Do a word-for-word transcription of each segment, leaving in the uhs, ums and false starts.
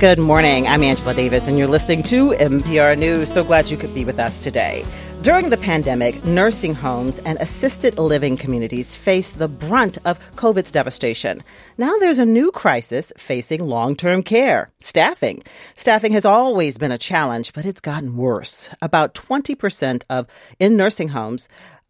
Good morning. I'm Angela Davis, and you're listening to M P R News. So glad you could be with us today. During the pandemic, nursing homes and assisted living communities faced the brunt of COVID's devastation. Now there's a new crisis facing long-term care, staffing. Staffing has always been a challenge, but it's gotten worse. About twenty percent of in nursing homes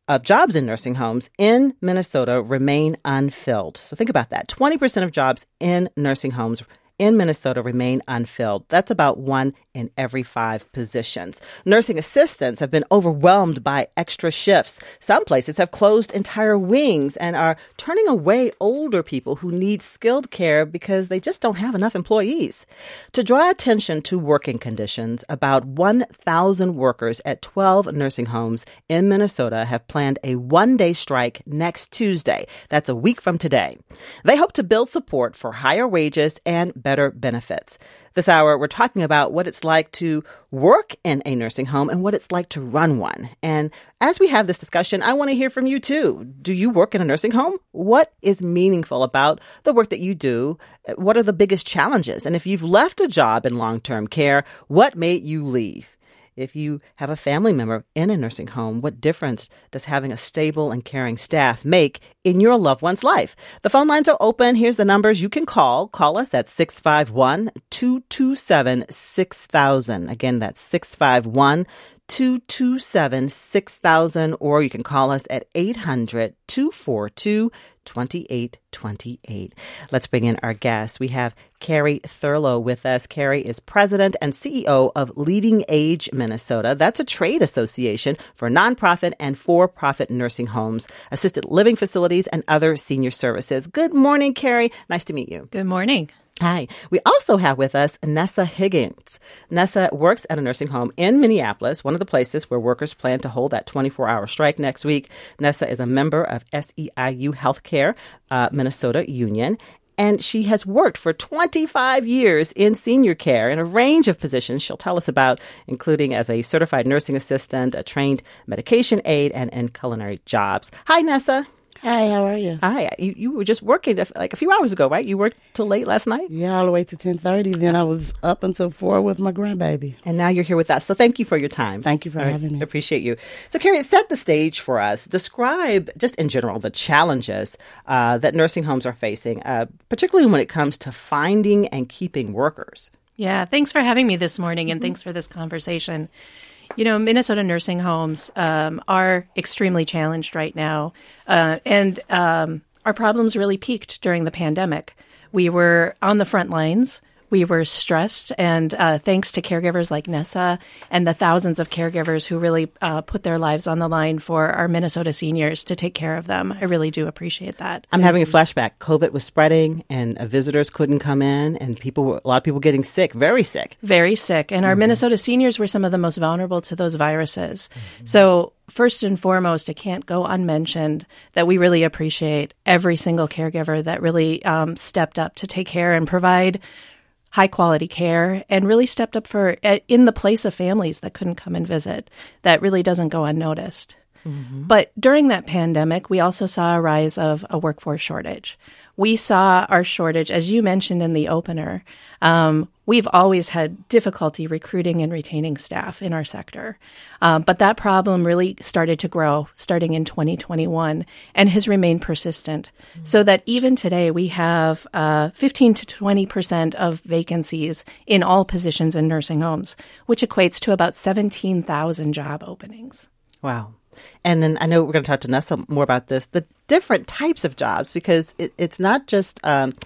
of jobs in nursing homes in Minnesota remain unfilled. So think about that. twenty percent of jobs in nursing homes in Minnesota remain unfilled. That's about one in every five positions. Nursing assistants have been overwhelmed by extra shifts. Some places have closed entire wings and are turning away older people who need skilled care because they just don't have enough employees. To draw attention to working conditions, about one thousand workers at twelve nursing homes in Minnesota have planned a one-day strike next Tuesday. That's a week from today. They hope to build support for higher wages and better benefits. This hour, we're talking about what it's like to work in a nursing home and what it's like to run one. And as we have this discussion, I want to hear from you too. Do you work in a nursing home? What is meaningful about the work that you do? What are the biggest challenges? And if you've left a job in long-term care, what made you leave? If you have a family member in a nursing home, what difference does having a stable and caring staff make in your loved one's life? The phone lines are open. Here's the numbers you can call. Call us at six five one, two two seven, six thousand. Again, that's six five one, two two seven, six thousand. Or you can call us at eight hundred, two four two, two eight two eight. Let's bring in our guest. We have Kari Thurlow with us. Kari is president and C E O of LeadingAge Minnesota. That's a trade association for nonprofit and for-profit nursing homes, assisted living facilities, and other senior services. Good morning, Kari. Nice to meet you. Good morning. Hi. We also have with us Nessa Higgins. Nessa works at a nursing home in Minneapolis, one of the places where workers plan to hold that twenty-four hour strike next week. Nessa is a member of S E I U Healthcare uh, Minnesota Union, and she has worked for twenty-five years in senior care in a range of positions she'll tell us about, including as a certified nursing assistant, a trained medication aide, and in culinary jobs. Hi, Nessa. Hi, how are you? Hi. You, you were just working like a few hours ago, right? You worked till late last night? Yeah, all the way to ten thirty. Then I was up until four with my grandbaby. And now you're here with us. So thank you for your time. Thank you for I having me. Appreciate you. So, Kari, set the stage for us. Describe, just in general, the challenges uh, that nursing homes are facing, uh, particularly when it comes to finding and keeping workers. Yeah, thanks for having me this morning, and mm-hmm. thanks for this conversation. You know, Minnesota nursing homes um, are extremely challenged right now, uh, and um, our problems really peaked during the pandemic. We were on the front lines. We were stressed, and uh, thanks to caregivers like Nessa and the thousands of caregivers who really uh, put their lives on the line for our Minnesota seniors to take care of them. I really do appreciate that. I'm having a flashback. COVID was spreading, and uh, visitors couldn't come in, and people were, a lot of people getting sick, very sick. Very sick, and our mm-hmm. Minnesota seniors were some of the most vulnerable to those viruses. Mm-hmm. So first and foremost, it can't go unmentioned that we really appreciate every single caregiver that really um, stepped up to take care and provide high-quality care, and really stepped up for in the place of families that couldn't come and visit. That really doesn't go unnoticed. Mm-hmm. But during that pandemic, we also saw a rise of a workforce shortage. We saw our shortage, as you mentioned in the opener, um, we've always had difficulty recruiting and retaining staff in our sector. Um, but that problem really started to grow starting in twenty twenty-one and has remained persistent, mm-hmm. so that even today we have uh, fifteen to twenty percent of vacancies in all positions in nursing homes, which equates to about seventeen thousand job openings. Wow. And then I know we're going to talk to Nessa more about this, the different types of jobs, because it, it's not just um, –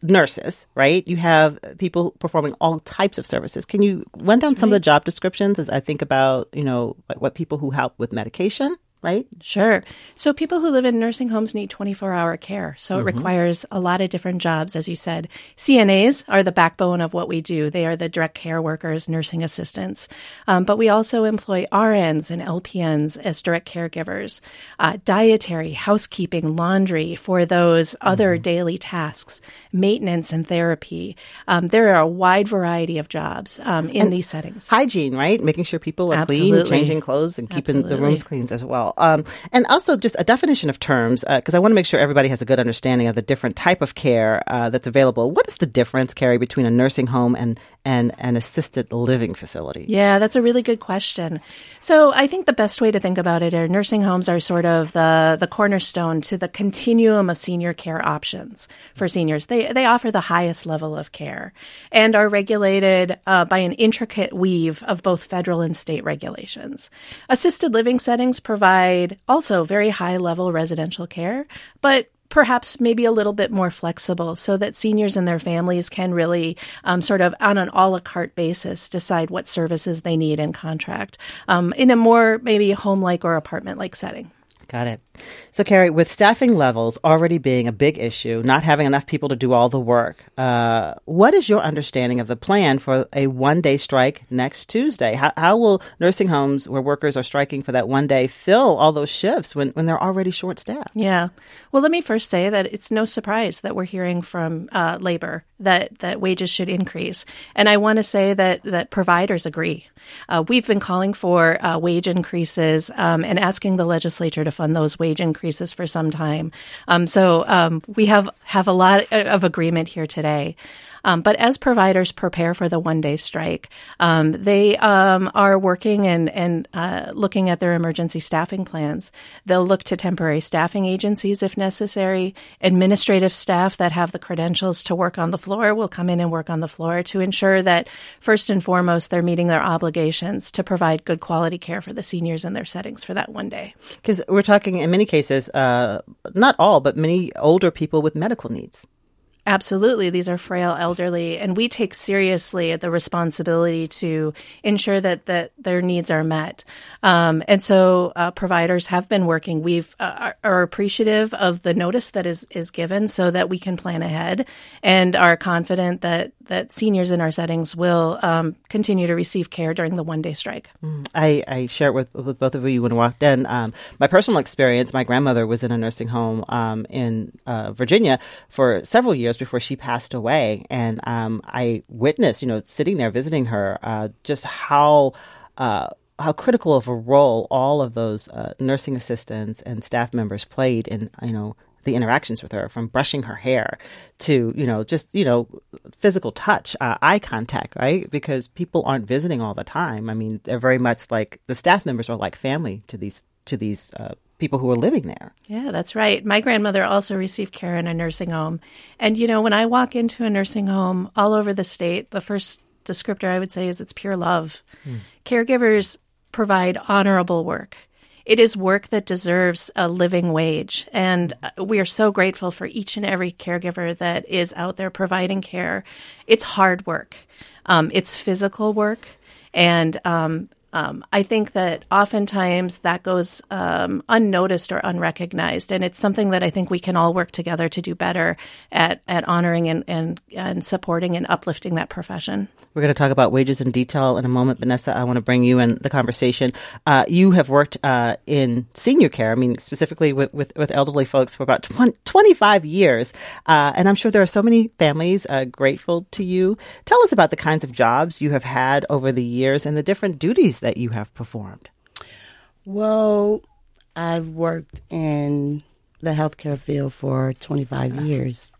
nurses, right? You have people performing all types of services. Can you run down That's some right. of the job descriptions as I think about, you know, what, what people who help with medication, right? Sure. So people who live in nursing homes need twenty-four hour care. So mm-hmm. it requires a lot of different jobs, as you said. C N As are the backbone of what we do. They are the direct care workers, nursing assistants. Um, but we also employ R Ns and L P Ns as direct caregivers. Uh, dietary, housekeeping, laundry for those mm-hmm. other daily tasks, maintenance and therapy. Um, there are a wide variety of jobs um, in and these settings. Hygiene, right? Making sure people are Absolutely. Clean, changing clothes, and keeping Absolutely. The rooms clean as well. all. Um, and also just a definition of terms, because uh, I want to make sure everybody has a good understanding of the different type of care uh, that's available. What is the difference, Kari, between a nursing home and and an assisted living facility? Yeah, that's a really good question. So I think the best way to think about it are nursing homes are sort of the, the cornerstone to the continuum of senior care options for seniors. They, they offer the highest level of care and are regulated uh, by an intricate weave of both federal and state regulations. Assisted living settings provide also very high-level residential care, but perhaps maybe a little bit more flexible so that seniors and their families can really um, sort of on an a la carte basis decide what services they need and contract um, in a more maybe home-like or apartment-like setting. Got it. So, Kari, with staffing levels already being a big issue, not having enough people to do all the work, uh, what is your understanding of the plan for a one-day strike next Tuesday? How, how will nursing homes where workers are striking for that one day fill all those shifts when, when they're already short-staffed? Yeah. Well, let me first say that it's no surprise that we're hearing from uh, labor that, that wages should increase. And I want to say that, that providers agree. Uh, we've been calling for uh, wage increases um, and asking the legislature to fund those wage increases for some time. Um, so um, we have, have a lot of agreement here today. Um, but as providers prepare for the one-day strike, um, they um, are working and, and uh, looking at their emergency staffing plans. They'll look to temporary staffing agencies if necessary. Administrative staff that have the credentials to work on the floor will come in and work on the floor to ensure that, first and foremost, they're meeting their obligations to provide good quality care for the seniors in their settings for that one day. Because we're talking, in many cases, uh, not all, but many older people with medical needs. Absolutely. These are frail elderly, and we take seriously the responsibility to ensure that, that their needs are met. Um, and so uh, providers have been working. We uh, are appreciative of the notice that is, is given so that we can plan ahead and are confident that, that seniors in our settings will um, continue to receive care during the one-day strike. Mm, I, I share it with, with both of you when I walked in. Um, my personal experience, my grandmother was in a nursing home um, in uh, Virginia for several years before she passed away. And um, I witnessed, you know, sitting there visiting her, uh, just how uh, how critical of a role all of those uh, nursing assistants and staff members played in, you know, the interactions with her, from brushing her hair to, you know, just, you know, physical touch, uh, eye contact, right? Because people aren't visiting all the time. I mean, they're very much like, the staff members are like family to these to these uh people who are living there. Yeah, that's right. My grandmother also received care in a nursing home. And, you know, when I walk into a nursing home all over the state, the first descriptor I would say is it's pure love. Mm. Caregivers provide honorable work. It is work that deserves a living wage. And we are so grateful for each and every caregiver that is out there providing care. It's hard work. Um, it's physical work. And um Um, I think that oftentimes that goes um, unnoticed or unrecognized, and it's something that I think we can all work together to do better at, at honoring and, and, and supporting and uplifting that profession. We're going to talk about wages in detail in a moment. Vanessa, I want to bring you in the conversation. Uh, you have worked uh, in senior care, I mean, specifically with, with, with elderly folks for about twenty, twenty-five years, uh, and I'm sure there are so many families uh, grateful to you. Tell us about the kinds of jobs you have had over the years and the different duties that you have performed. Well, I've worked in the healthcare field for twenty-five years.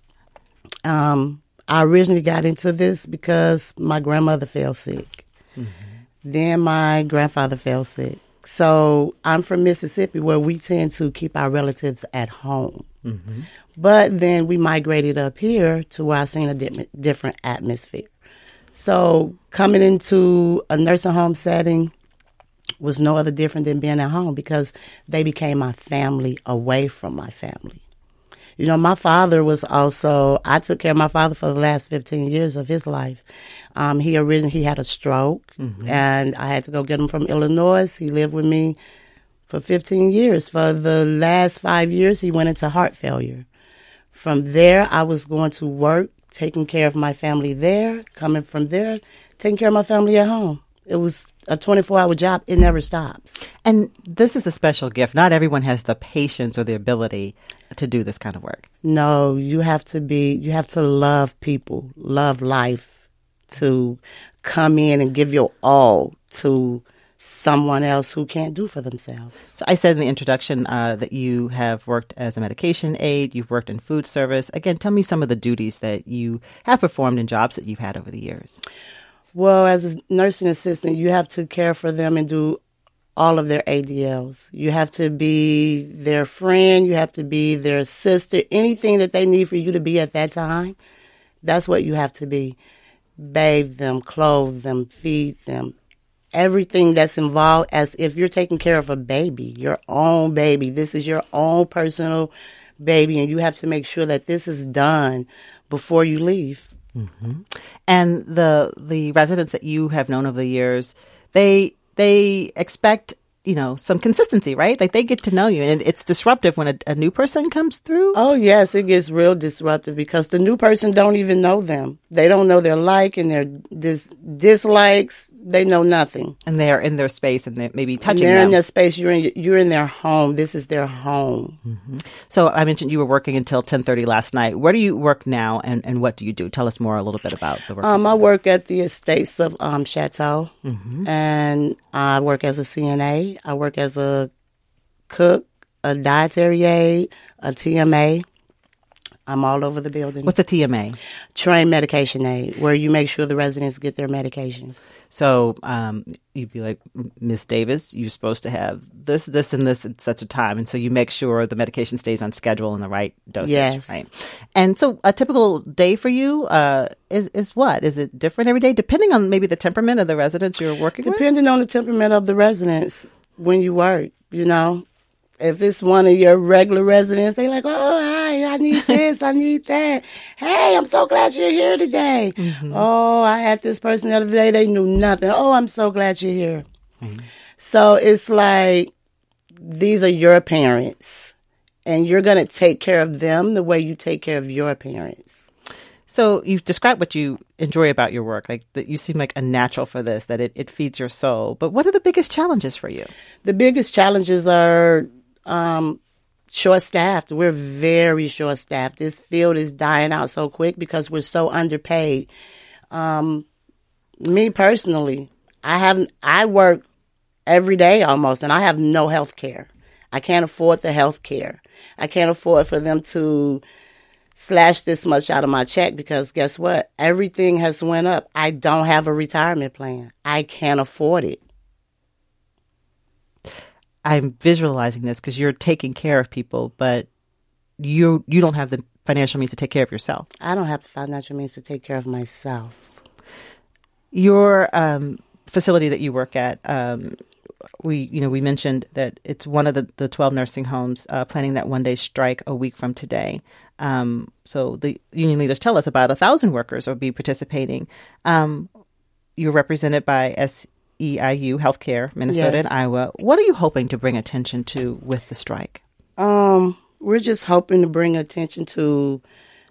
Um, I originally got into this because my grandmother fell sick. Mm-hmm. Then my grandfather fell sick. So I'm from Mississippi, where we tend to keep our relatives at home. Mm-hmm. But then we migrated up here to where I seen a di- different atmosphere. So coming into a nursing home setting was no other different than being at home, because they became my family away from my family. You know, my father was also, I took care of my father for the last fifteen years of his life. Um, he originally, he had a stroke, mm-hmm. and I had to go get him from Illinois. He lived with me for fifteen years. For the last five years, he went into heart failure. From there, I was going to work, taking care of my family there, coming from there, taking care of my family at home. It was a twenty-four hour job. It never stops. And this is a special gift. Not everyone has the patience or the ability to do this kind of work. No, you have to be, you have to love people, love life, to come in and give your all to someone else who can't do for themselves. So I said in the introduction uh, that you have worked as a medication aide, you've worked in food service. Again, tell me some of the duties that you have performed in jobs that you've had over the years. Well, as a nursing assistant, you have to care for them and do all of their A D Ls. You have to be their friend. You have to be their sister. Anything that they need for you to be at that time, that's what you have to be. Bathe them, clothe them, feed them. Everything that's involved, as if you're taking care of a baby, your own baby. This is your own personal baby, and you have to make sure that this is done before you leave. Mm-hmm. And the the residents that you have known over the years, they they expect, you know, some consistency, right? Like, they get to know you, and it's disruptive when a, a new person comes through. Oh, yes, it gets real disruptive because the new person don't even know them. They don't know their like and their dis- dislikes. They know nothing. And they're in their space, and they maybe touching them. They're in their space. You're in, you're in their home. This is their home. Mm-hmm. So I mentioned you were working until ten thirty last night. Where do you work now, and, and what do you do? Tell us more a little bit about the work. Um, I work at the estates of um, Chateau, mm-hmm. and I work as a C N A. I work as a cook, a dietary aide, a T M A. I'm all over the building. What's a T M A? Trained medication aide, where you make sure the residents get their medications. So um, you'd be like, Miss Davis, you're supposed to have this, this, and this at such a time. And so you make sure the medication stays on schedule in the right dosage. Yes. Right? And so a typical day for you uh, is, is what? Is it different every day, depending on maybe the temperament of the residents you're working depending with? Depending on the temperament of the residents when you work, you know. If it's one of your regular residents, they like, oh, hi, I need this, I need that. Hey, I'm so glad you're here today. Mm-hmm. Oh, I had this person the other day, they knew nothing. Oh, I'm so glad you're here. Mm-hmm. So it's like, these are your parents, and you're going to take care of them the way you take care of your parents. So you've described what you enjoy about your work, like that you seem like a natural for this, that it, it feeds your soul. But what are the biggest challenges for you? The biggest challenges are... Um, short-staffed. We're very short-staffed. This field is dying out so quick because we're so underpaid. Um, me personally, I have I work every day almost, and I have no health care. I can't afford the health care. I can't afford for them to slash this much out of my check because guess what? Everything has went up. I don't have a retirement plan. I can't afford it. I'm visualizing this because you're taking care of people, but you you don't have the financial means to take care of yourself. I don't have the financial means to take care of myself. Your um, facility that you work at, um, we you know we mentioned that it's one of the, the twelve nursing homes uh, planning that one-day strike a week from today. Um, so the union leaders tell us about a thousand workers will be participating. Um, you're represented by S. S E I U Healthcare Minnesota yes. and Iowa. What are you hoping to bring attention to with the strike? Um, we're just hoping to bring attention to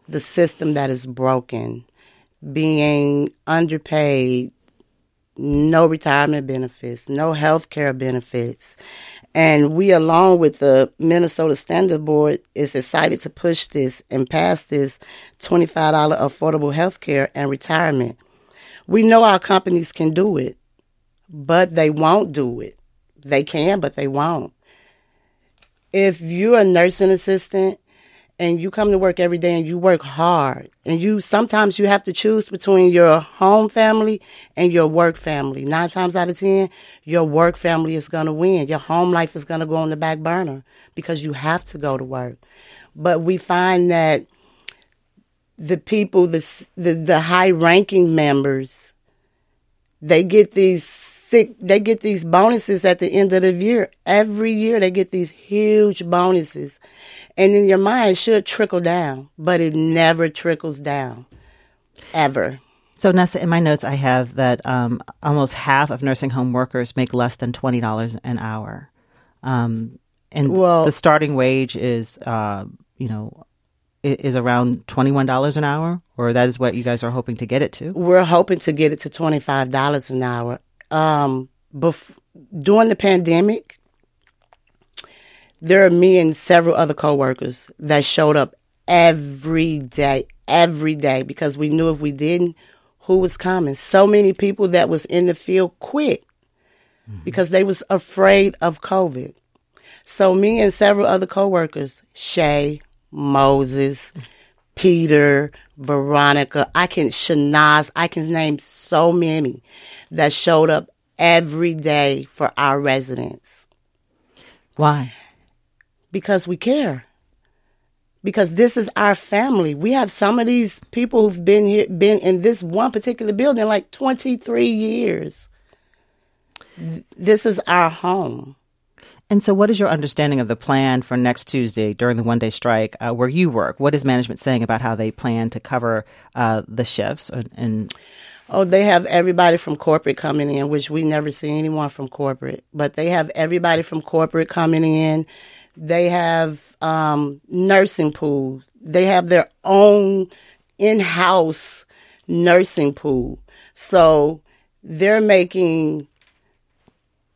the system that is broken, being underpaid, no retirement benefits, no health care benefits. And we, along with the Minnesota Standard Board, is excited to push this and pass this twenty-five dollars affordable health care and retirement. We know our companies can do it. But they won't do it. They can, but they won't. If you're a nursing assistant and you come to work every day and you work hard, and you sometimes you have to choose between your home family and your work family. Nine times out of ten, your work family is going to win. Your home life is going to go on the back burner because you have to go to work. But we find that the people, the the, the high-ranking members, they get these sick, they get these bonuses at the end of the year. Every year they get these huge bonuses. And in your mind, it should trickle down, but it never trickles down, ever. So, Nessa, in my notes, I have that um, almost half of nursing home workers make less than twenty dollars an hour. Um, and well, the starting wage is, uh, you know, is around twenty-one dollars an hour, or that is what you guys are hoping to get it to? We're hoping to get it to twenty-five dollars an hour. Um, bef- during the pandemic, there are me and several other coworkers that showed up every day, every day, because we knew if we didn't, who was coming. So many people that was in the field quit. mm-hmm. because they was afraid of COVID. So me and several other coworkers, Shay, Moses, Peter, Veronica, I can, Shanaz, I can name so many that showed up every day for our residents. Why? Because we care. Because this is our family. We have some of these people who've been here, been in this one particular building like twenty-three years. This is our home. And so what is your understanding of the plan for next Tuesday during the one-day strike uh, where you work? What is management saying about how they plan to cover uh, the shifts? And, and Oh, they have everybody from corporate coming in, which we never see anyone from corporate. But they have everybody from corporate coming in. They have um, nursing pools. They have their own in-house nursing pool. So they're making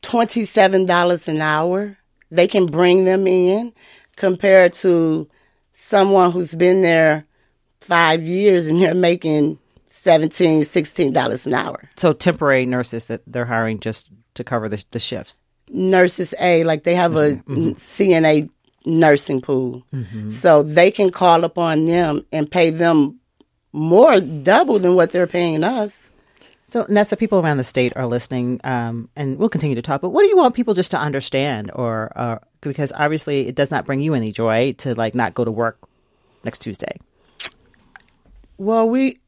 twenty-seven dollars an hour. They can bring them in compared to someone who's been there five years and they're making seventeen dollars, sixteen dollars an hour. So temporary nurses that they're hiring just to cover the, the shifts? Nurses A, like they have a mm-hmm. C N A nursing pool. Mm-hmm. So they can call upon them and pay them more, double than what they're paying us. So, Nessa, people around the state are listening, um, and we'll continue to talk. But what do you want people just to understand? or, or Because obviously it does not bring you any joy to, like, not go to work next Tuesday. Well, we,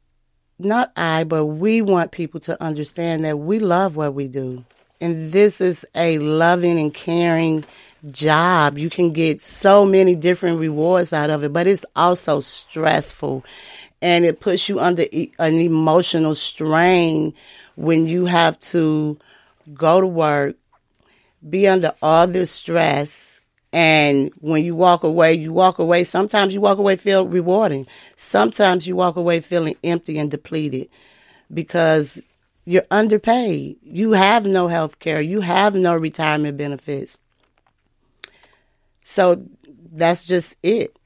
not I, but we want people to understand that we love what we do. And this is a loving and caring job. You can get so many different rewards out of it, but it's also stressful. And it puts you under e- an emotional strain when you have to go to work, be under all this stress. And when you walk away, you walk away. Sometimes you walk away feel rewarding. Sometimes you walk away feeling empty and depleted because you're underpaid. You have no health care. You have no retirement benefits. So that's just it.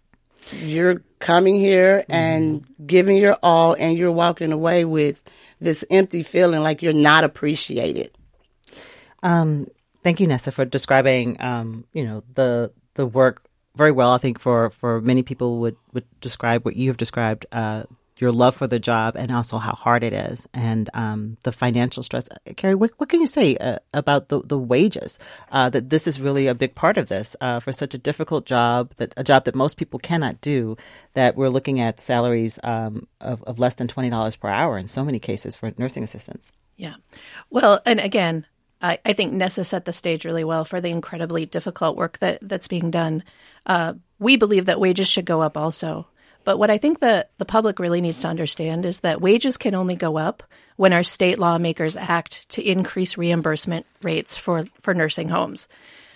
You're coming here and giving your all, and you're walking away with this empty feeling like you're not appreciated. Um, thank you, Nessa, for describing, um, you know, the the work very well. I think for, for many people would, would describe what you have described, uh, your love for the job and also how hard it is and um, the financial stress. Kari, what, what can you say uh, about the, the wages, uh, that this is really a big part of this uh, for such a difficult job, that a job that most people cannot do, that we're looking at salaries um, of, of less than twenty dollars per hour in so many cases for nursing assistants? Yeah. Well, and again, I, I think Nessa set the stage really well for the incredibly difficult work that, that's being done. Uh, we believe that wages should go up also. But what I think that the public really needs to understand is that wages can only go up when our state lawmakers act to increase reimbursement rates for, for nursing homes.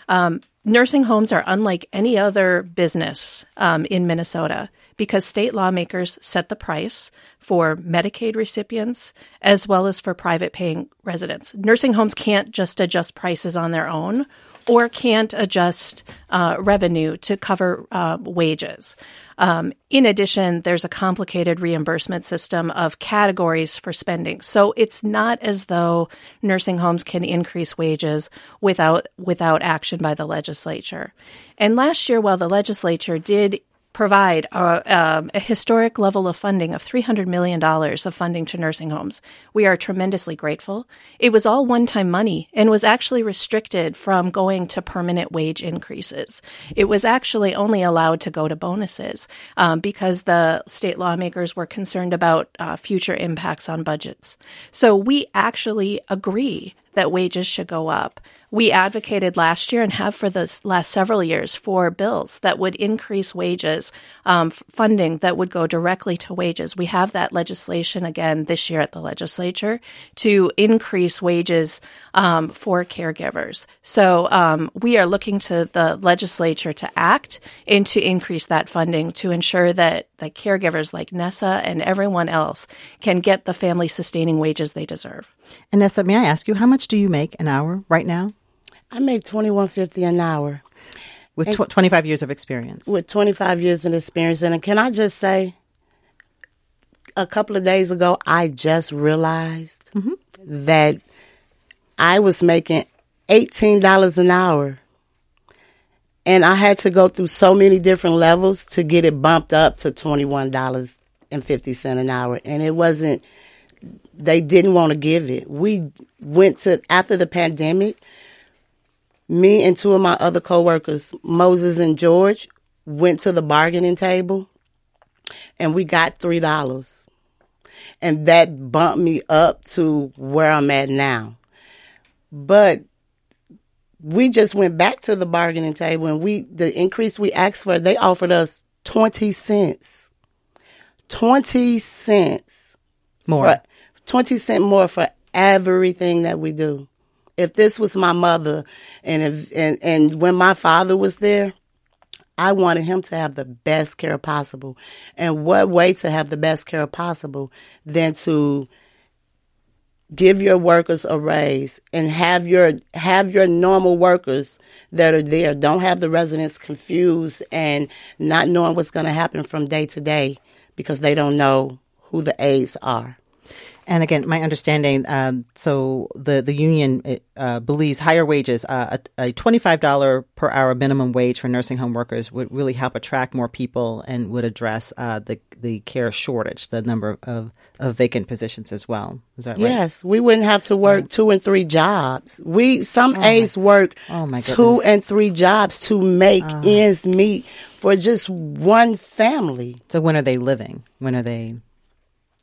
Um, nursing homes are unlike any other business um, in Minnesota because state lawmakers set the price for Medicaid recipients as well as for private paying residents. Nursing homes can't just adjust prices on their own or can't adjust uh, revenue to cover uh, wages. Um, in addition, there's a complicated reimbursement system of categories for spending. So it's not as though nursing homes can increase wages without without action by the legislature. And last year, while the legislature did provide a, um, a historic level of funding of three hundred million dollars of funding to nursing homes, we are tremendously grateful. It was all one-time money and was actually restricted from going to permanent wage increases. It was actually only allowed to go to bonuses um, because the state lawmakers were concerned about uh, future impacts on budgets. So we actually agree that wages should go up. We advocated last year and have for the last several years for bills that would increase wages, um, funding that would go directly to wages. We have that legislation again this year at the legislature to increase wages um, for caregivers. So um, we are looking to the legislature to act and to increase that funding to ensure that the caregivers like Nessa and everyone else can get the family sustaining wages they deserve. And Nessa, may I ask you, how much do you make an hour right now? I make twenty-one fifty an hour. With tw- twenty-five years of experience. With twenty-five years of experience. And can I just say, a couple of days ago, I just realized mm-hmm. that I was making eighteen dollars an hour. And I had to go through so many different levels to get it bumped up to twenty-one dollars and fifty cents an hour. And it wasn't, they didn't want to give it. We went to, after the pandemic, me and two of my other coworkers, Moses and George, went to the bargaining table and we got three dollars. And that bumped me up to where I'm at now. But we just went back to the bargaining table and we, the increase we asked for, they offered us twenty cents. twenty cents. More. For, twenty cents more for everything that we do. If this was my mother and if, and, and when my father was there, I wanted him to have the best care possible. And what way to have the best care possible than to give your workers a raise and have your have your normal workers that are there. Don't have the residents confused and not knowing what's going to happen from day to day because they don't know who the aides are. And again, my understanding, um, so the, the union uh, believes higher wages, uh, a, a twenty-five dollars per hour minimum wage for nursing home workers would really help attract more people and would address uh, the the care shortage, the number of, of vacant positions as well. Is that right? Yes, we wouldn't have to work oh. two and three jobs. We Some oh aides my, work oh my two and three jobs to make oh. ends meet for just one family. So when are they living? When are they...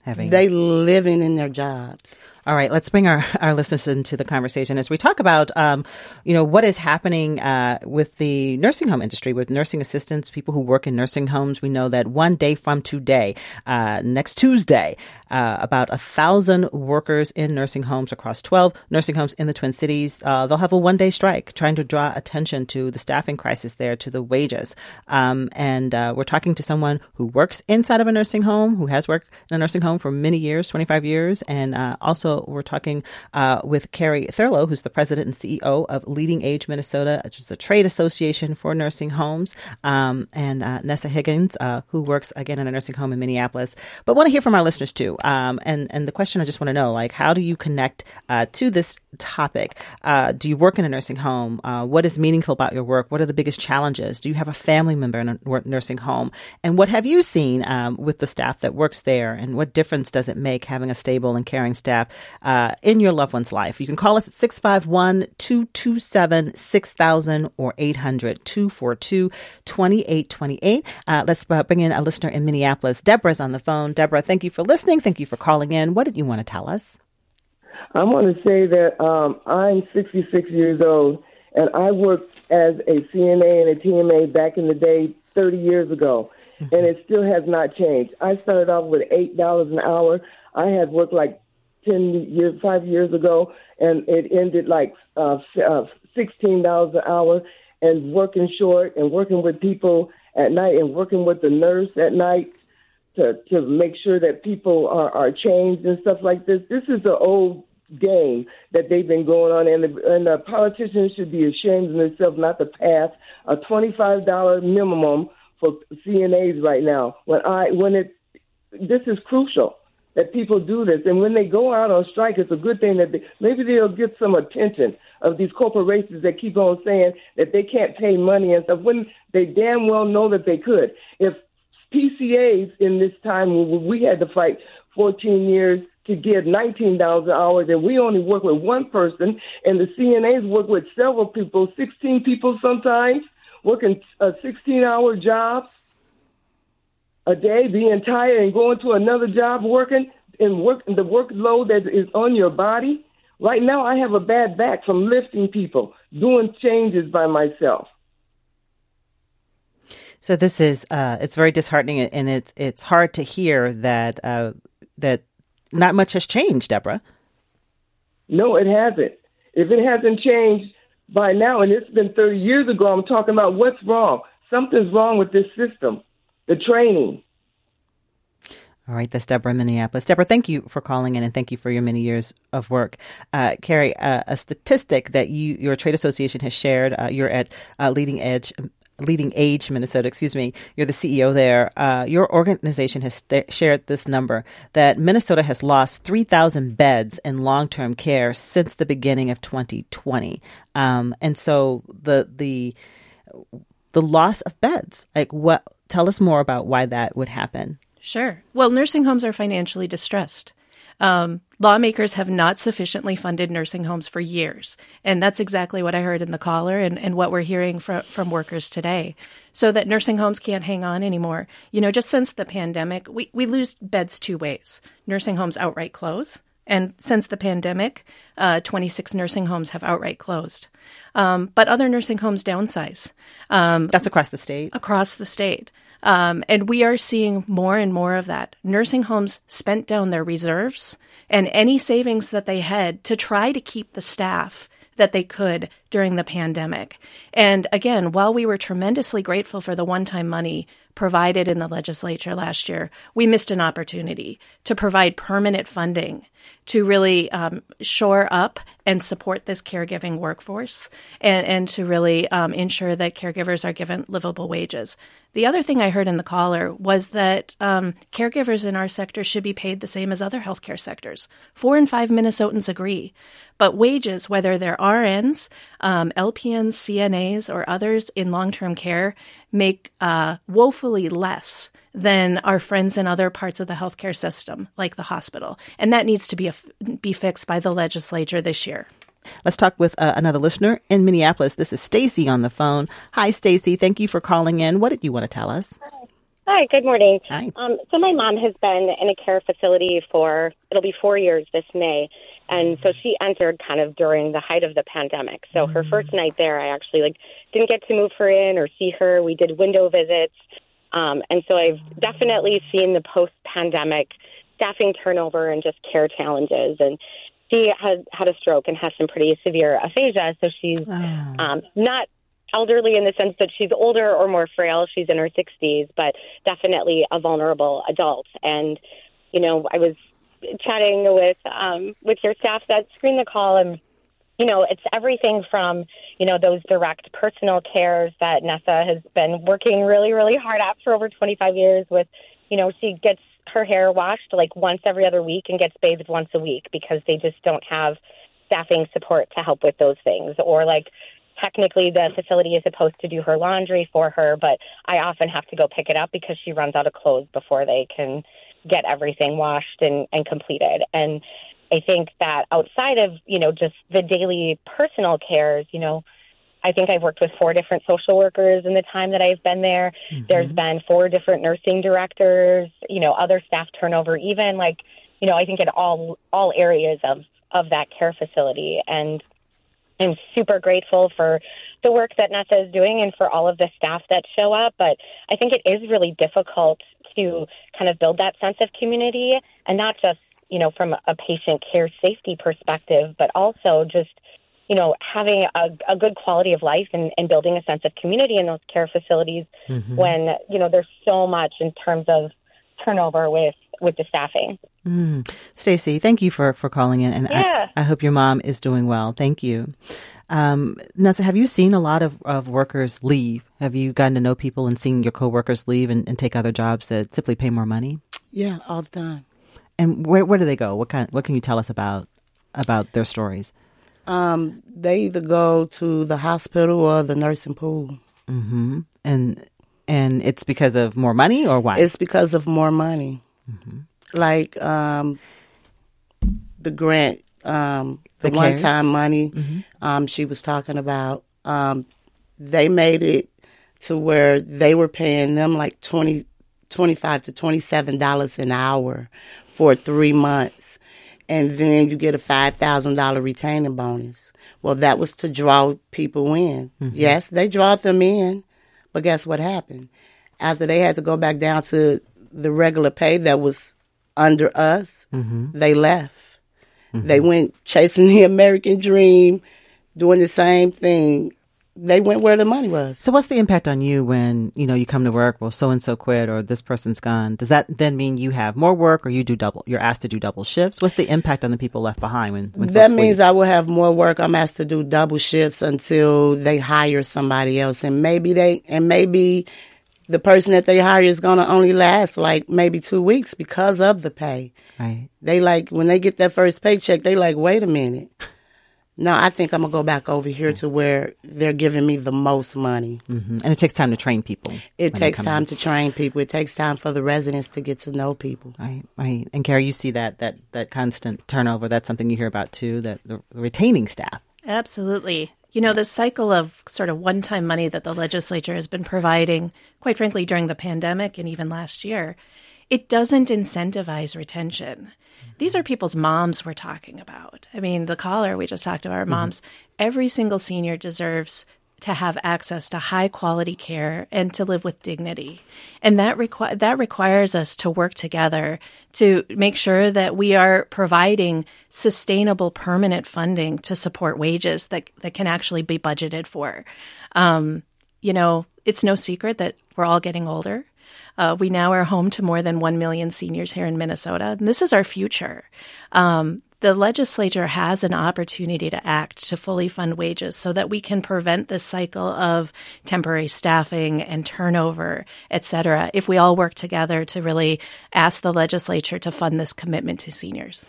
Having. They living in their jobs. All right, let's bring our, our listeners into the conversation as we talk about, um, you know, what is happening uh, with the nursing home industry, with nursing assistants, people who work in nursing homes. We know that one day from today, uh, next Tuesday, uh, about a thousand workers in nursing homes across twelve nursing homes in the Twin Cities, uh, they'll have a one day strike, trying to draw attention to the staffing crisis there, to the wages. Um, and uh, we're talking to someone who works inside of a nursing home, who has worked in a nursing home for many years, twenty-five years, and uh, also we're talking uh, with Kari Thurlow, who's the president and C E O of LeadingAge Minnesota, which is a trade association for nursing homes, um, and uh, Nessa Higgins, uh, who works, again, in a nursing home in Minneapolis. But want to hear from our listeners, too. Um, and, and the question I just want to know, like, how do you connect uh, to this topic? Uh, do you work in a nursing home? Uh, what is meaningful about your work? What are the biggest challenges? Do you have a family member in a nursing home? And what have you seen um, with the staff that works there? And what difference does it make having a stable and caring staff Uh, in your loved one's life? You can call us at six five one, two two seven, six thousand or eight hundred, two four two, two eight two eight. Uh, let's uh, bring in a listener in Minneapolis. Deborah's on the phone. Deborah, thank you for listening. Thank you for calling in. What did you want to tell us? I want to say that um, I'm sixty-six years old, and I worked as a C N A and a T M A back in the day thirty years ago, mm-hmm. and it still has not changed. I started off with eight dollars an hour. I had worked like ten years, five years ago, and it ended like uh, uh, sixteen dollars an hour, and working short and working with people at night and working with the nurse at night to, to make sure that people are, are changed and stuff like this. This is the old game that they've been going on, and the, and the politicians should be ashamed of themselves not to pass a twenty-five dollars minimum for C N As right now. When I, when it, this is crucial that people do this. And when they go out on strike, it's a good thing that they, maybe they'll get some attention of these corporations that keep on saying that they can't pay money and stuff when they damn well know that they could. If P C As in this time, when we had to fight fourteen years to give nineteen dollars an hour, then we only work with one person, and the C N As work with several people, sixteen people sometimes, working uh, sixteen-hour jobs a day, being tired and going to another job, working and work the workload that is on your body. Right now, I have a bad back from lifting people, doing changes by myself. So this is uh, it's very disheartening, and it's it's hard to hear that uh, that not much has changed, Deborah. No, it hasn't. If it hasn't changed by now, and it's been thirty years ago, I'm talking about what's wrong. Something's wrong with this system. The training. All right, that's Deborah in Minneapolis. Deborah, thank you for calling in, and thank you for your many years of work. Uh, Kari, uh, a statistic that you, your trade association has shared, uh, you're at uh, LeadingAge LeadingAge Minnesota, excuse me, you're the C E O there. Uh, your organization has st- shared this number that Minnesota has lost three thousand beds in long-term care since the beginning of twenty twenty. Um, and so the the the loss of beds, like what? Tell us more about why that would happen. Sure. Well, nursing homes are financially distressed. Um, lawmakers have not sufficiently funded nursing homes for years. And that's exactly what I heard in the caller and, and what we're hearing from, from workers today. So that nursing homes can't hang on anymore. You know, just since the pandemic, we, we lose beds two ways. Nursing homes outright close. And since the pandemic, uh, twenty-six nursing homes have outright closed. Um, but other nursing homes downsize. Um, that's across the state? Across the state. Um, and we are seeing more and more of that. Nursing homes spent down their reserves and any savings that they had to try to keep the staff that they could during the pandemic. And again, while we were tremendously grateful for the one-time money provided in the legislature last year, we missed an opportunity to provide permanent funding to really um, shore up and support this caregiving workforce and, and to really um, ensure that caregivers are given livable wages. The other thing I heard in the caller was that um, caregivers in our sector should be paid the same as other healthcare sectors. Four in five Minnesotans agree. But wages, whether they're R Ns, um, L P Ns, C N As, or others in long-term care, make uh, woefully less than our friends in other parts of the healthcare system, like the hospital. And that needs to be a, be fixed by the legislature this year. Let's talk with uh, another listener in Minneapolis. This is Stacy on the phone. Hi, Stacy. Thank you for calling in. What did you want to tell us? Hi. Hi, good morning. Hi. Um, so my mom has been in a care facility for, it'll be four years this May. And so she entered kind of during the height of the pandemic. So her first night there, I actually like didn't get to move her in or see her. We did window visits. Um, and so I've definitely seen the post-pandemic staffing turnover and just care challenges. And she had had a stroke and has some pretty severe aphasia. So she's oh. um, not elderly in the sense that she's older or more frail. She's in her sixties, but definitely a vulnerable adult. And, you know, I was chatting with um, with your staff that screened the call, and, you know, it's everything from, you know, those direct personal cares that Nessa has been working really, really hard at for over twenty-five years with, you know, she gets her hair washed like once every other week and gets bathed once a week because they just don't have staffing support to help with those things. Or like technically the facility is supposed to do her laundry for her, but I often have to go pick it up because she runs out of clothes before they can get everything washed and, and completed. And I think that outside of, you know, just the daily personal cares, you know, I think I've worked with four different social workers in the time that I've been there. Mm-hmm. There's been four different nursing directors, you know, other staff turnover, even like, you know, I think in all all areas of, of that care facility. And I'm super grateful for the work that Nessa is doing and for all of the staff that show up. But I think it is really difficult to kind of build that sense of community, and not just, you know, from a patient care safety perspective, but also just, you know, having a, a good quality of life and, and building a sense of community in those care facilities mm-hmm. when, you know, there's so much in terms of turnover with, with the staffing. Mm. Stacy, thank you for, for calling in. And yeah. I, I hope your mom is doing well. Thank you. Um, Nessa, have you seen a lot of, of workers leave? Have you gotten to know people and seen your coworkers leave and, and take other jobs that simply pay more money? Yeah, all the time. And where where do they go? What kind? What can you tell us about about their stories? Um, they either go to the hospital or the nursing pool. Mm-hmm. And and it's because of more money, or why? It's because of more money. Mm-hmm. Like um, the grant, um, the, the one time money. Mm-hmm. Um, she was talking about. Um, they made it to where they were paying them like twenty. twenty-five to twenty-seven dollars an hour for three months. And then you get a five thousand dollars retaining bonus. Well, that was to draw people in. Mm-hmm. Yes, they draw them in. But guess what happened? After they had to go back down to the regular pay that was under us, mm-hmm. they left. Mm-hmm. They went chasing the American dream, doing the same thing they went where the money was. So what's the impact on you when, you know, you come to work, well, so-and-so quit or this person's gone? Does that then mean you have more work or you do double, you're asked to do double shifts? What's the impact on the people left behind when, when that means leave? I will have more work. I'm asked to do double shifts until they hire somebody else. And maybe they, and maybe the person that they hire is going to only last like maybe two weeks because of the pay. Right. They like, when they get that first paycheck, they like, wait a minute. No, I think I'm going to go back over here to where they're giving me the most money. Mm-hmm. And it takes time to train people. It takes time to train people. It takes time for the residents to get to know people. Right, right. And, Kari, you see that, that, that constant turnover. That's something you hear about, too, that the retaining staff. Absolutely. You know, this cycle of sort of one-time money that the legislature has been providing, quite frankly, during the pandemic and even last year, it doesn't incentivize retention. These are people's moms we're talking about. I mean, the caller we just talked about, our moms, mm-hmm. every single senior deserves to have access to high-quality care and to live with dignity. And that requ- that requires us to work together to make sure that we are providing sustainable, permanent funding to support wages that, that can actually be budgeted for. Um, you know, it's no secret that we're all getting older. Uh, we now are home to more than one million seniors here in Minnesota, and this is our future. Um, the legislature has an opportunity to act to fully fund wages so that we can prevent this cycle of temporary staffing and turnover, et cetera, if we all work together to really ask the legislature to fund this commitment to seniors.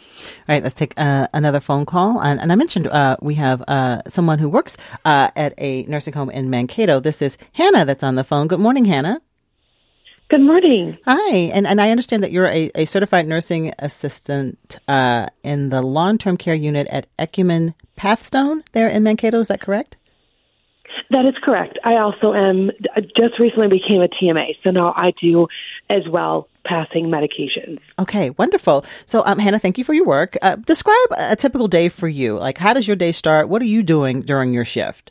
All right, let's take uh, another phone call. And, and I mentioned uh, we have uh, someone who works uh, at a nursing home in Mankato. This is Hannah that's on the phone. Good morning, Hannah. Good morning. Hi. And and I understand that you're a, a certified nursing assistant uh, in the long-term care unit at Ecumen Pathstone there in Mankato. Is that correct? That is correct. I also am just recently became a T M A, so now I do as well passing medications. Okay, wonderful. So, um, Hannah, thank you for your work. Uh, describe a typical day for you. Like, how does your day start? What are you doing during your shift?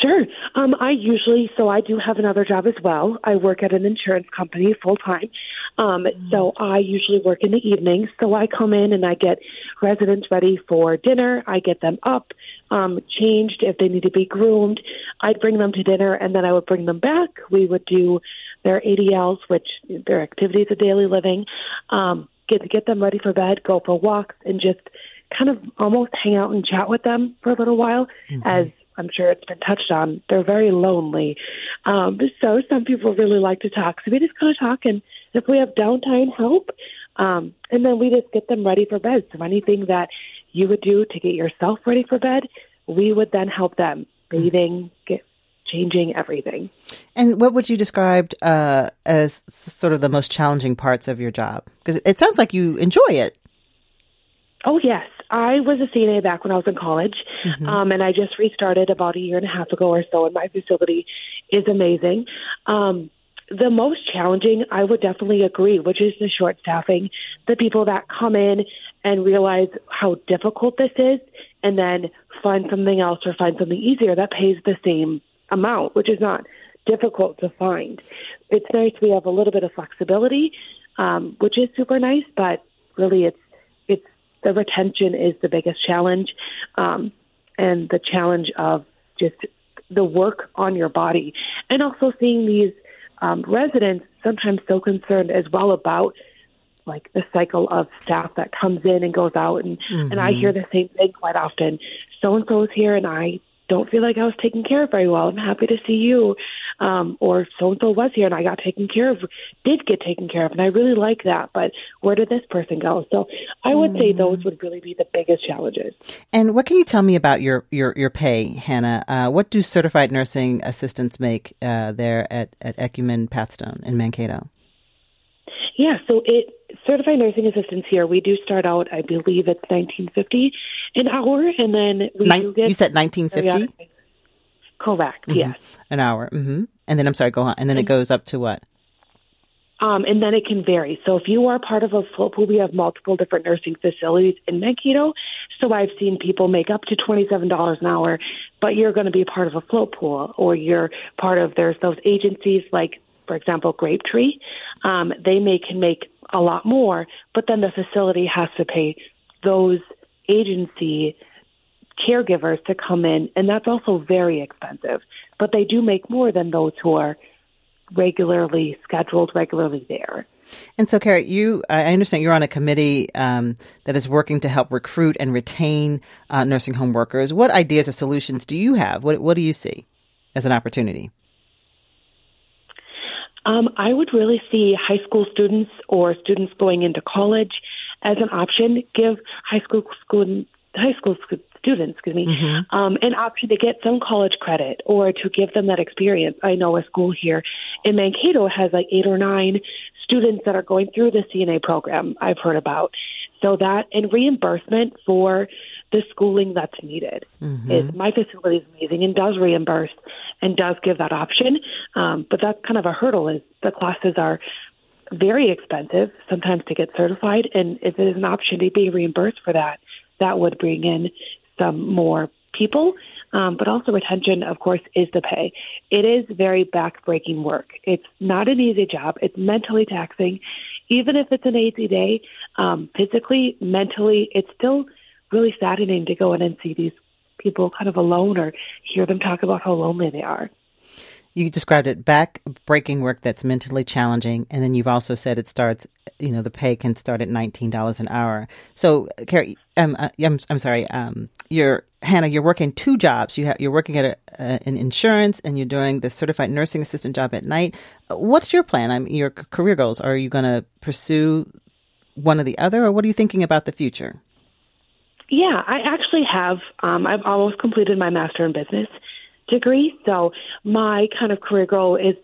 Sure. Um, I usually, so I do have another job as well. I work at an insurance company full-time. Um, mm-hmm. So I usually work in the evening. So I come in and I get residents ready for dinner. I get them up, um, changed if they need to be groomed. I'd bring them to dinner and then I would bring them back. We would do their A D Ls, which their activities of daily living, um, get, get them ready for bed, go for walks, and just kind of almost hang out and chat with them for a little while mm-hmm. as I'm sure it's been touched on. They're very lonely. Um, so some people really like to talk. So we just kind of talk, and if we have downtime, help. Um, and then we just get them ready for bed. So anything that you would do to get yourself ready for bed, we would then help them. Bathing, get, changing, everything. And what would you describe uh, as sort of the most challenging parts of your job? Because it sounds like you enjoy it. Oh, yes. I was a C N A back when I was in college, mm-hmm. um, and I just restarted about a year and a half ago or so, and my facility is amazing. Um, the most challenging, I would definitely agree, which is the short staffing, the people that come in and realize how difficult this is and then find something else or find something easier that pays the same amount, which is not difficult to find. It's nice we have a little bit of flexibility, um, which is super nice, but really it's the retention is the biggest challenge, um, and the challenge of just the work on your body. And also seeing these um, residents sometimes so concerned as well about, like, the cycle of staff that comes in and goes out. And, mm-hmm. and I hear the same thing quite often. So-and-so is here, and I don't feel like I was taken care of very well. I'm happy to see you. Um, or so-and-so was here and I got taken care of, did get taken care of, and I really like that. But where did this person go? So I would mm. say those would really be the biggest challenges. And what can you tell me about your, your, your pay, Hannah? Uh, what do certified nursing assistants make uh, there at, at Ecumen Pathstone in Mankato? Yeah, so it certified nursing assistants here, we do start out, I believe it's nineteen fifty an hour, and then we Nin- do get... You said nineteen fifty? Correct, mm-hmm. yes. An hour, mm-hmm. And then, I'm sorry, go on, and then mm-hmm. it goes up to what? Um, and then it can vary. So if you are part of a full pool, we have multiple different nursing facilities in Mankato. So I've seen people make up to twenty-seven dollars an hour, but you're going to be part of a float pool, or you're part of, there's those agencies like, for example, Grape Tree. Um, they may can make a lot more, but then the facility has to pay those agency caregivers to come in, and that's also very expensive. But they do make more than those who are regularly scheduled, regularly there. And so, Kari, you, I understand you're on a committee um, that is working to help recruit and retain uh, nursing home workers. What ideas or solutions do you have? What, what do you see as an opportunity? Um, I would really see high school students or students going into college as an option. Give high school school high school students, excuse me, mm-hmm. um, an option to get some college credit or to give them that experience. I know a school here in Mankato has like eight or nine students that are going through the C N A program I've heard about. So that and reimbursement for the schooling that's needed. Mm-hmm. Is, my facility is amazing and does reimburse and does give that option. Um, but that's kind of a hurdle, is the classes are very expensive sometimes to get certified. And if it is an option to be reimbursed for that, that would bring in some more people. Um, but also retention, of course, is the pay. It is very back-breaking work. It's not an easy job. It's mentally taxing. Even if it's an easy day, um, physically, mentally, it's still really saddening to go in and see these people kind of alone or hear them talk about how lonely they are. You described it, back-breaking work that's mentally challenging, and then you've also said it starts, you know, the pay can start at nineteen dollars an hour. So, Kari, um, I'm, I'm sorry, um, you're, Hannah, you're working two jobs. You ha- you're working at a, uh, in insurance, and you're doing the certified nursing assistant job at night. What's your plan? I mean, your career goals? Are you going to pursue one or the other, or what are you thinking about the future? Yeah, I actually have, um, I've almost completed my master in business degree. So my kind of career goal is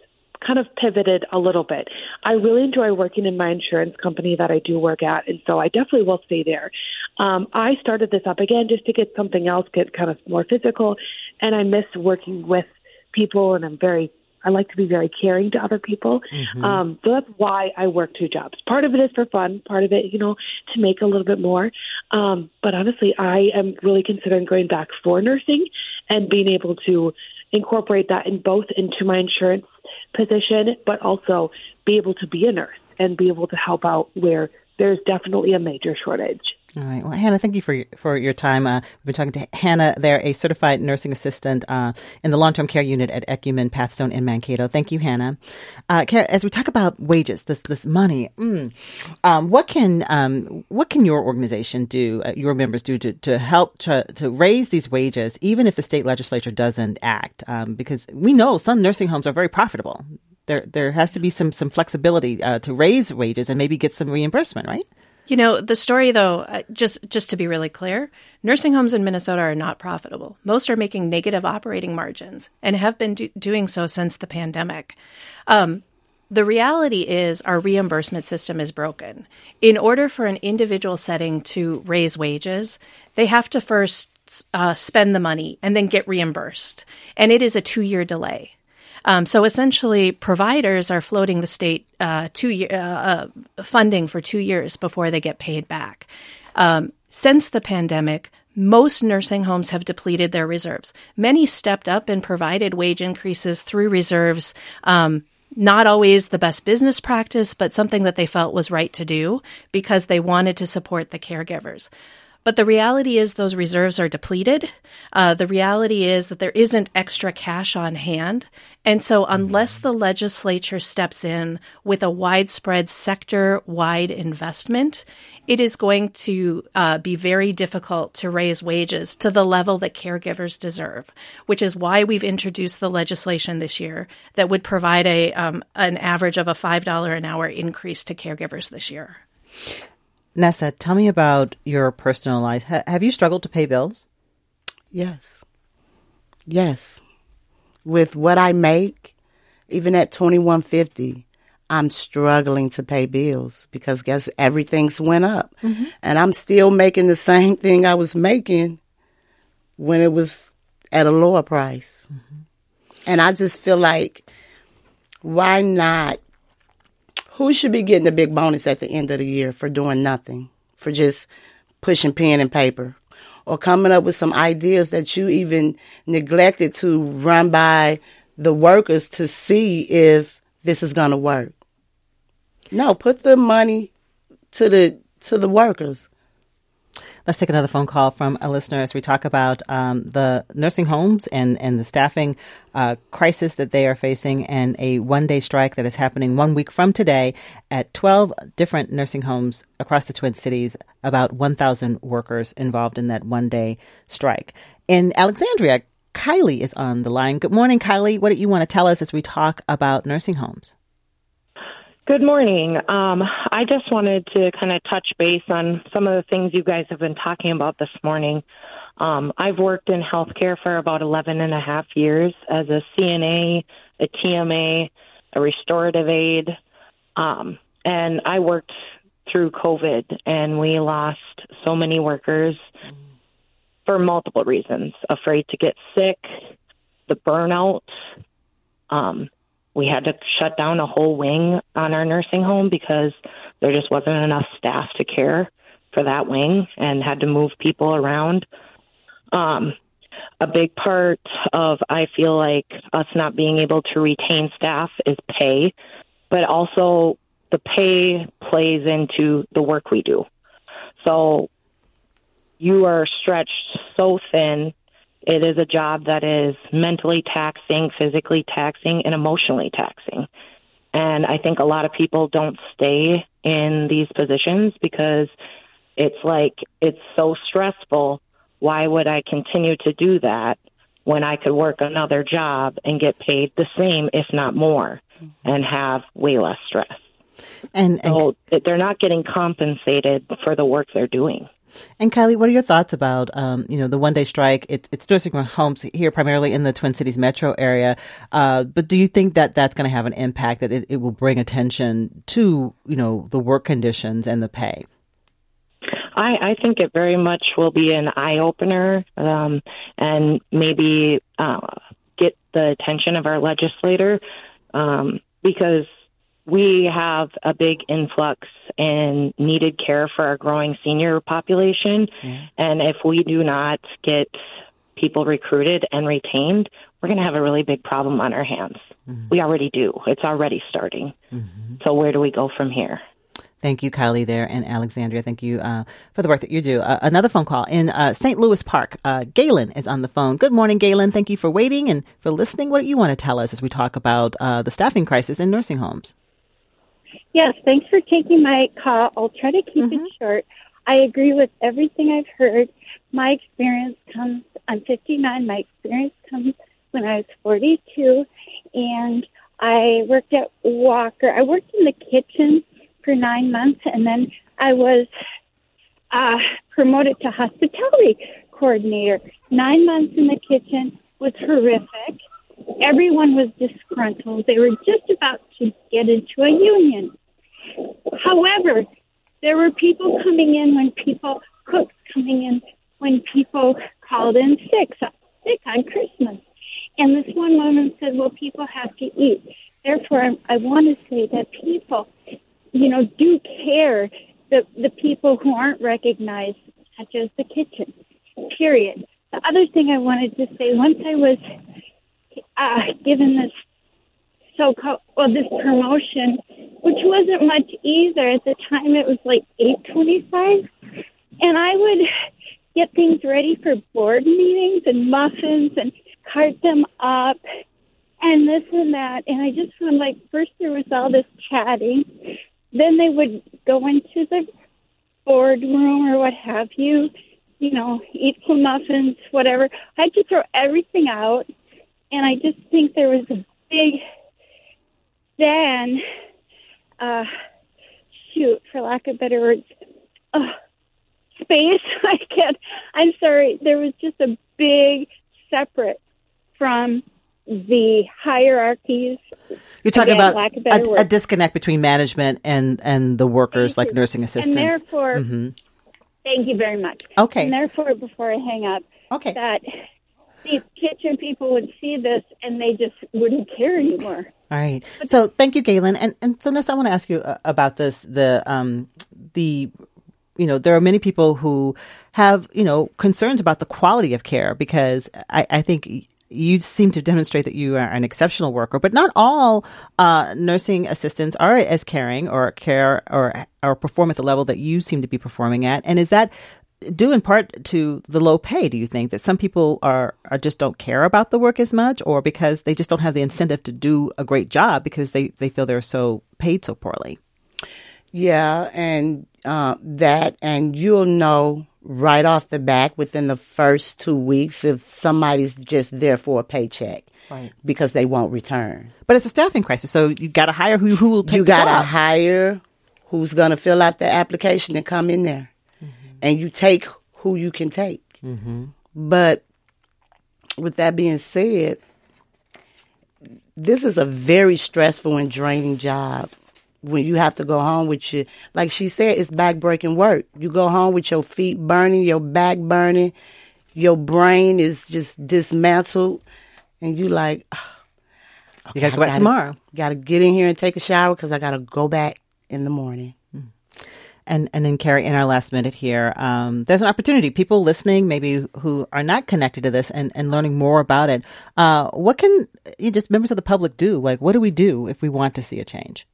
kind of pivoted a little bit. I really enjoy working in my insurance company that I do work at, and so I definitely will stay there. Um, I started this up again just to get something else, get kind of more physical, and I miss working with people, and I'm very, I like to be very caring to other people. Mm-hmm. Um, so that's why I work two jobs. Part of it is for fun, part of it, you know, to make a little bit more. Um, but honestly, I am really considering going back for nursing and being able to incorporate that in both into my insurance position, but also be able to be a nurse and be able to help out where there's definitely a major shortage. All right. Well, Hannah, thank you for your, for your time. Uh, we've been talking to Hannah there, a certified nursing assistant uh, in the long-term care unit at Ecumen Pathstone in Mankato. Thank you, Hannah. Uh, Kari, as we talk about wages, this this money, mm, um, what can um, what can your organization do, uh, your members do to, to help to, to raise these wages, even if the state legislature doesn't act? Um, because we know some nursing homes are very profitable. There there has to be some some flexibility uh, to raise wages and maybe get some reimbursement, right? You know, the story, though, just just to be really clear, nursing homes in Minnesota are not profitable. Most are making negative operating margins and have been do- doing so since the pandemic. Um, the reality is our reimbursement system is broken. In order for an individual setting to raise wages, they have to first uh, spend the money and then get reimbursed. And it is a two-year delay. Um, so essentially, providers are floating the state uh, two year, uh, uh, funding for two years before they get paid back. Um, since the pandemic, most nursing homes have depleted their reserves. Many stepped up and provided wage increases through reserves, um, not always the best business practice, but something that they felt was right to do because they wanted to support the caregivers. But the reality is those reserves are depleted. Uh, the reality is that there isn't extra cash on hand. And so unless the legislature steps in with a widespread sector-wide investment, it is going to uh, be very difficult to raise wages to the level that caregivers deserve, which is why we've introduced the legislation this year that would provide a um, an average of a five dollars an hour increase to caregivers this year. Nessa, tell me about your personal life. H- have you struggled to pay bills? Yes. Yes. With what I make, even at twenty-one fifty, I'm struggling to pay bills because guess everything's went up. Mm-hmm. And I'm still making the same thing I was making when it was at a lower price. Mm-hmm. And I just feel like, why not? Who should be getting a big bonus at the end of the year for doing nothing, for just pushing pen and paper, or coming up with some ideas that you even neglected to run by the workers to see if this is going to work? No, put the money to the to the workers. Let's take another phone call from a listener as we talk about um, the nursing homes and, and the staffing uh, crisis that they are facing, and a one-day strike that is happening one week from today at twelve different nursing homes across the Twin Cities, about one thousand workers involved in that one-day strike. In Alexandria, Kylie is on the line. Good morning, Kylie. What do you want to tell us as we talk about nursing homes? Good morning. Um, I just wanted to kind of touch base on some of the things you guys have been talking about this morning. Um, I've worked in healthcare for about eleven and a half years as a C N A, a T M A, a restorative aide, um, and I worked through COVID, and we lost so many workers for multiple reasons: afraid to get sick, the burnout. Um, We had to shut down a whole wing on our nursing home because there just wasn't enough staff to care for that wing, and had to move people around. Um, a big part of, I feel like, us not being able to retain staff is pay, but also the pay plays into the work we do. So you are stretched so thin. It is a job that is mentally taxing, physically taxing, and emotionally taxing. And I think a lot of people don't stay in these positions because it's like, it's so stressful. Why would I continue to do that when I could work another job and get paid the same, if not more, and have way less stress? And, and so they're not getting compensated for the work they're doing. And Kylie, what are your thoughts about, um, you know, the one-day strike? It, it's nursing homes here primarily in the Twin Cities metro area. Uh, but do you think that that's going to have an impact, that it, it will bring attention to, you know, the work conditions and the pay? I, I think it very much will be an eye-opener, um, and maybe uh, get the attention of our legislator, um, because we have a big influx in needed care for our growing senior population. Yeah. And if we do not get people recruited and retained, we're going to have a really big problem on our hands. Mm-hmm. We already do. It's already starting. Mm-hmm. So where do we go from here? Thank you, Kylie, there in Alexandria. Thank you uh, for the work that you do. Uh, another phone call in uh, Saint Louis Park. Uh, Galen is on the phone. Good morning, Galen. Thank you for waiting and for listening. What do you want to tell us as we talk about uh, the staffing crisis in nursing homes? Yes, thanks for taking my call. I'll try to keep mm-hmm. it short. I agree with everything I've heard. My experience comes, I'm fifty-nine, my experience comes when I was forty-two, and I worked at Walker. I worked in the kitchen for nine months, and then I was uh, promoted to hospitality coordinator. Nine months in the kitchen was horrific. Everyone was disgruntled. They were just about to get into a union. However, there were people coming in when people, cooks coming in when people called in sick, sick on Christmas. And this one woman said, well, people have to eat. Therefore, I want to say that people, you know, do care, the, the people who aren't recognized, such as the kitchen, period. The other thing I wanted to say, once I was Uh, given this so-called, well, this promotion, which wasn't much either. At the time, it was like eight twenty-five. And I would get things ready for board meetings and muffins and cart them up and this and that. And I just found, like, first there was all this chatting. Then they would go into the boardroom or what have you, you know, eat some muffins, whatever. I had to throw everything out. And I just think there was a big, then, uh, shoot, for lack of better words, oh, space. I can't, I'm sorry. There was just a big separate from the hierarchies. You're talking again, about a, a disconnect between management and, and the workers, thank like you. Nursing assistants. And therefore, mm-hmm. thank you very much. Okay. And therefore, before I hang up, okay. that... these kitchen people would see this and they just wouldn't care anymore. All right. So thank you, Galen. And and so Nessa, I want to ask you uh, about this. The um the you know, there are many people who have, you know, concerns about the quality of care, because I, I think you seem to demonstrate that you are an exceptional worker, but not all uh, nursing assistants are as caring or care or or perform at the level that you seem to be performing at. And is that due in part to the low pay? Do you think that some people are, are just don't care about the work as much, or because they just don't have the incentive to do a great job because they, they feel they're so paid so poorly? Yeah, and uh, that, and you'll know right off the bat within the first two weeks if somebody's just there for a paycheck. Right. Because they won't return. But it's a staffing crisis, so you got to hire who who will take you the job. You got to hire who's going to fill out the application and come in there. Mm-hmm. And you take who you can take. Mm-hmm. But with that being said, this is a very stressful and draining job. When you have to go home with your, like she said, it's back-breaking work. You go home with your feet burning, your back burning, your brain is just dismantled. And you like, oh, okay, you got to go back gotta, tomorrow. Got to get in here and take a shower because I got to go back in the morning. And and then, Kari, in our last minute here, um, there's an opportunity. People listening maybe who are not connected to this and, and learning more about it. Uh, what can you just members of the public do? Like, what do we do if we want to see a change?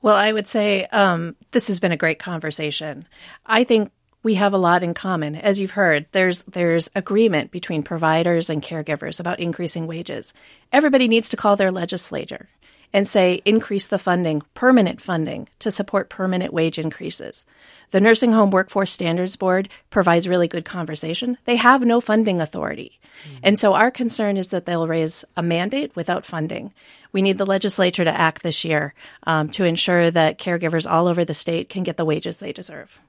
Well, I would say um, this has been a great conversation. I think we have a lot in common. As you've heard, there's there's agreement between providers and caregivers about increasing wages. Everybody needs to call their legislator and say, increase the funding, permanent funding, to support permanent wage increases. The Nursing Home Workforce Standards Board provides really good conversation. They have no funding authority. Mm-hmm. And so our concern is that they'll raise a mandate without funding. We need the legislature to act this year um, to ensure that caregivers all over the state can get the wages they deserve.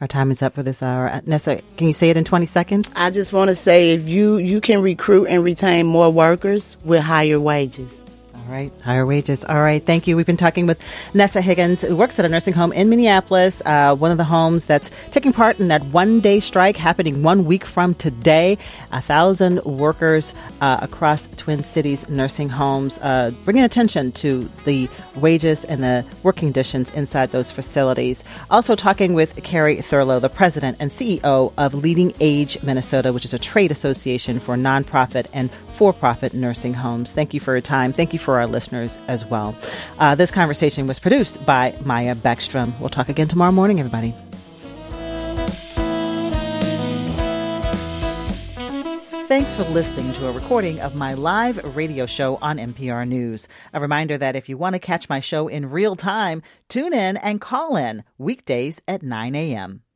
Our time is up for this hour. Nessa, can you say it in twenty seconds? I just want to say if you, you can recruit and retain more workers with higher wages. All right. Higher wages. All right. Thank you. We've been talking with Nessa Higgins, who works at a nursing home in Minneapolis, uh, one of the homes that's taking part in that one-day strike happening one week from today. A thousand workers uh, across Twin Cities nursing homes, uh, bringing attention to the wages and the work conditions inside those facilities. Also talking with Kari Thurlow, the president and C E O of LeadingAge Minnesota, which is a trade association for nonprofit and for-profit nursing homes. Thank you for your time. Thank you for our listeners as well. Uh, this conversation was produced by Maya Beckstrom. We'll talk again tomorrow morning, everybody. Thanks for listening to a recording of my live radio show on M P R News. A reminder that if you want to catch my show in real time, tune in and call in weekdays at nine a.m.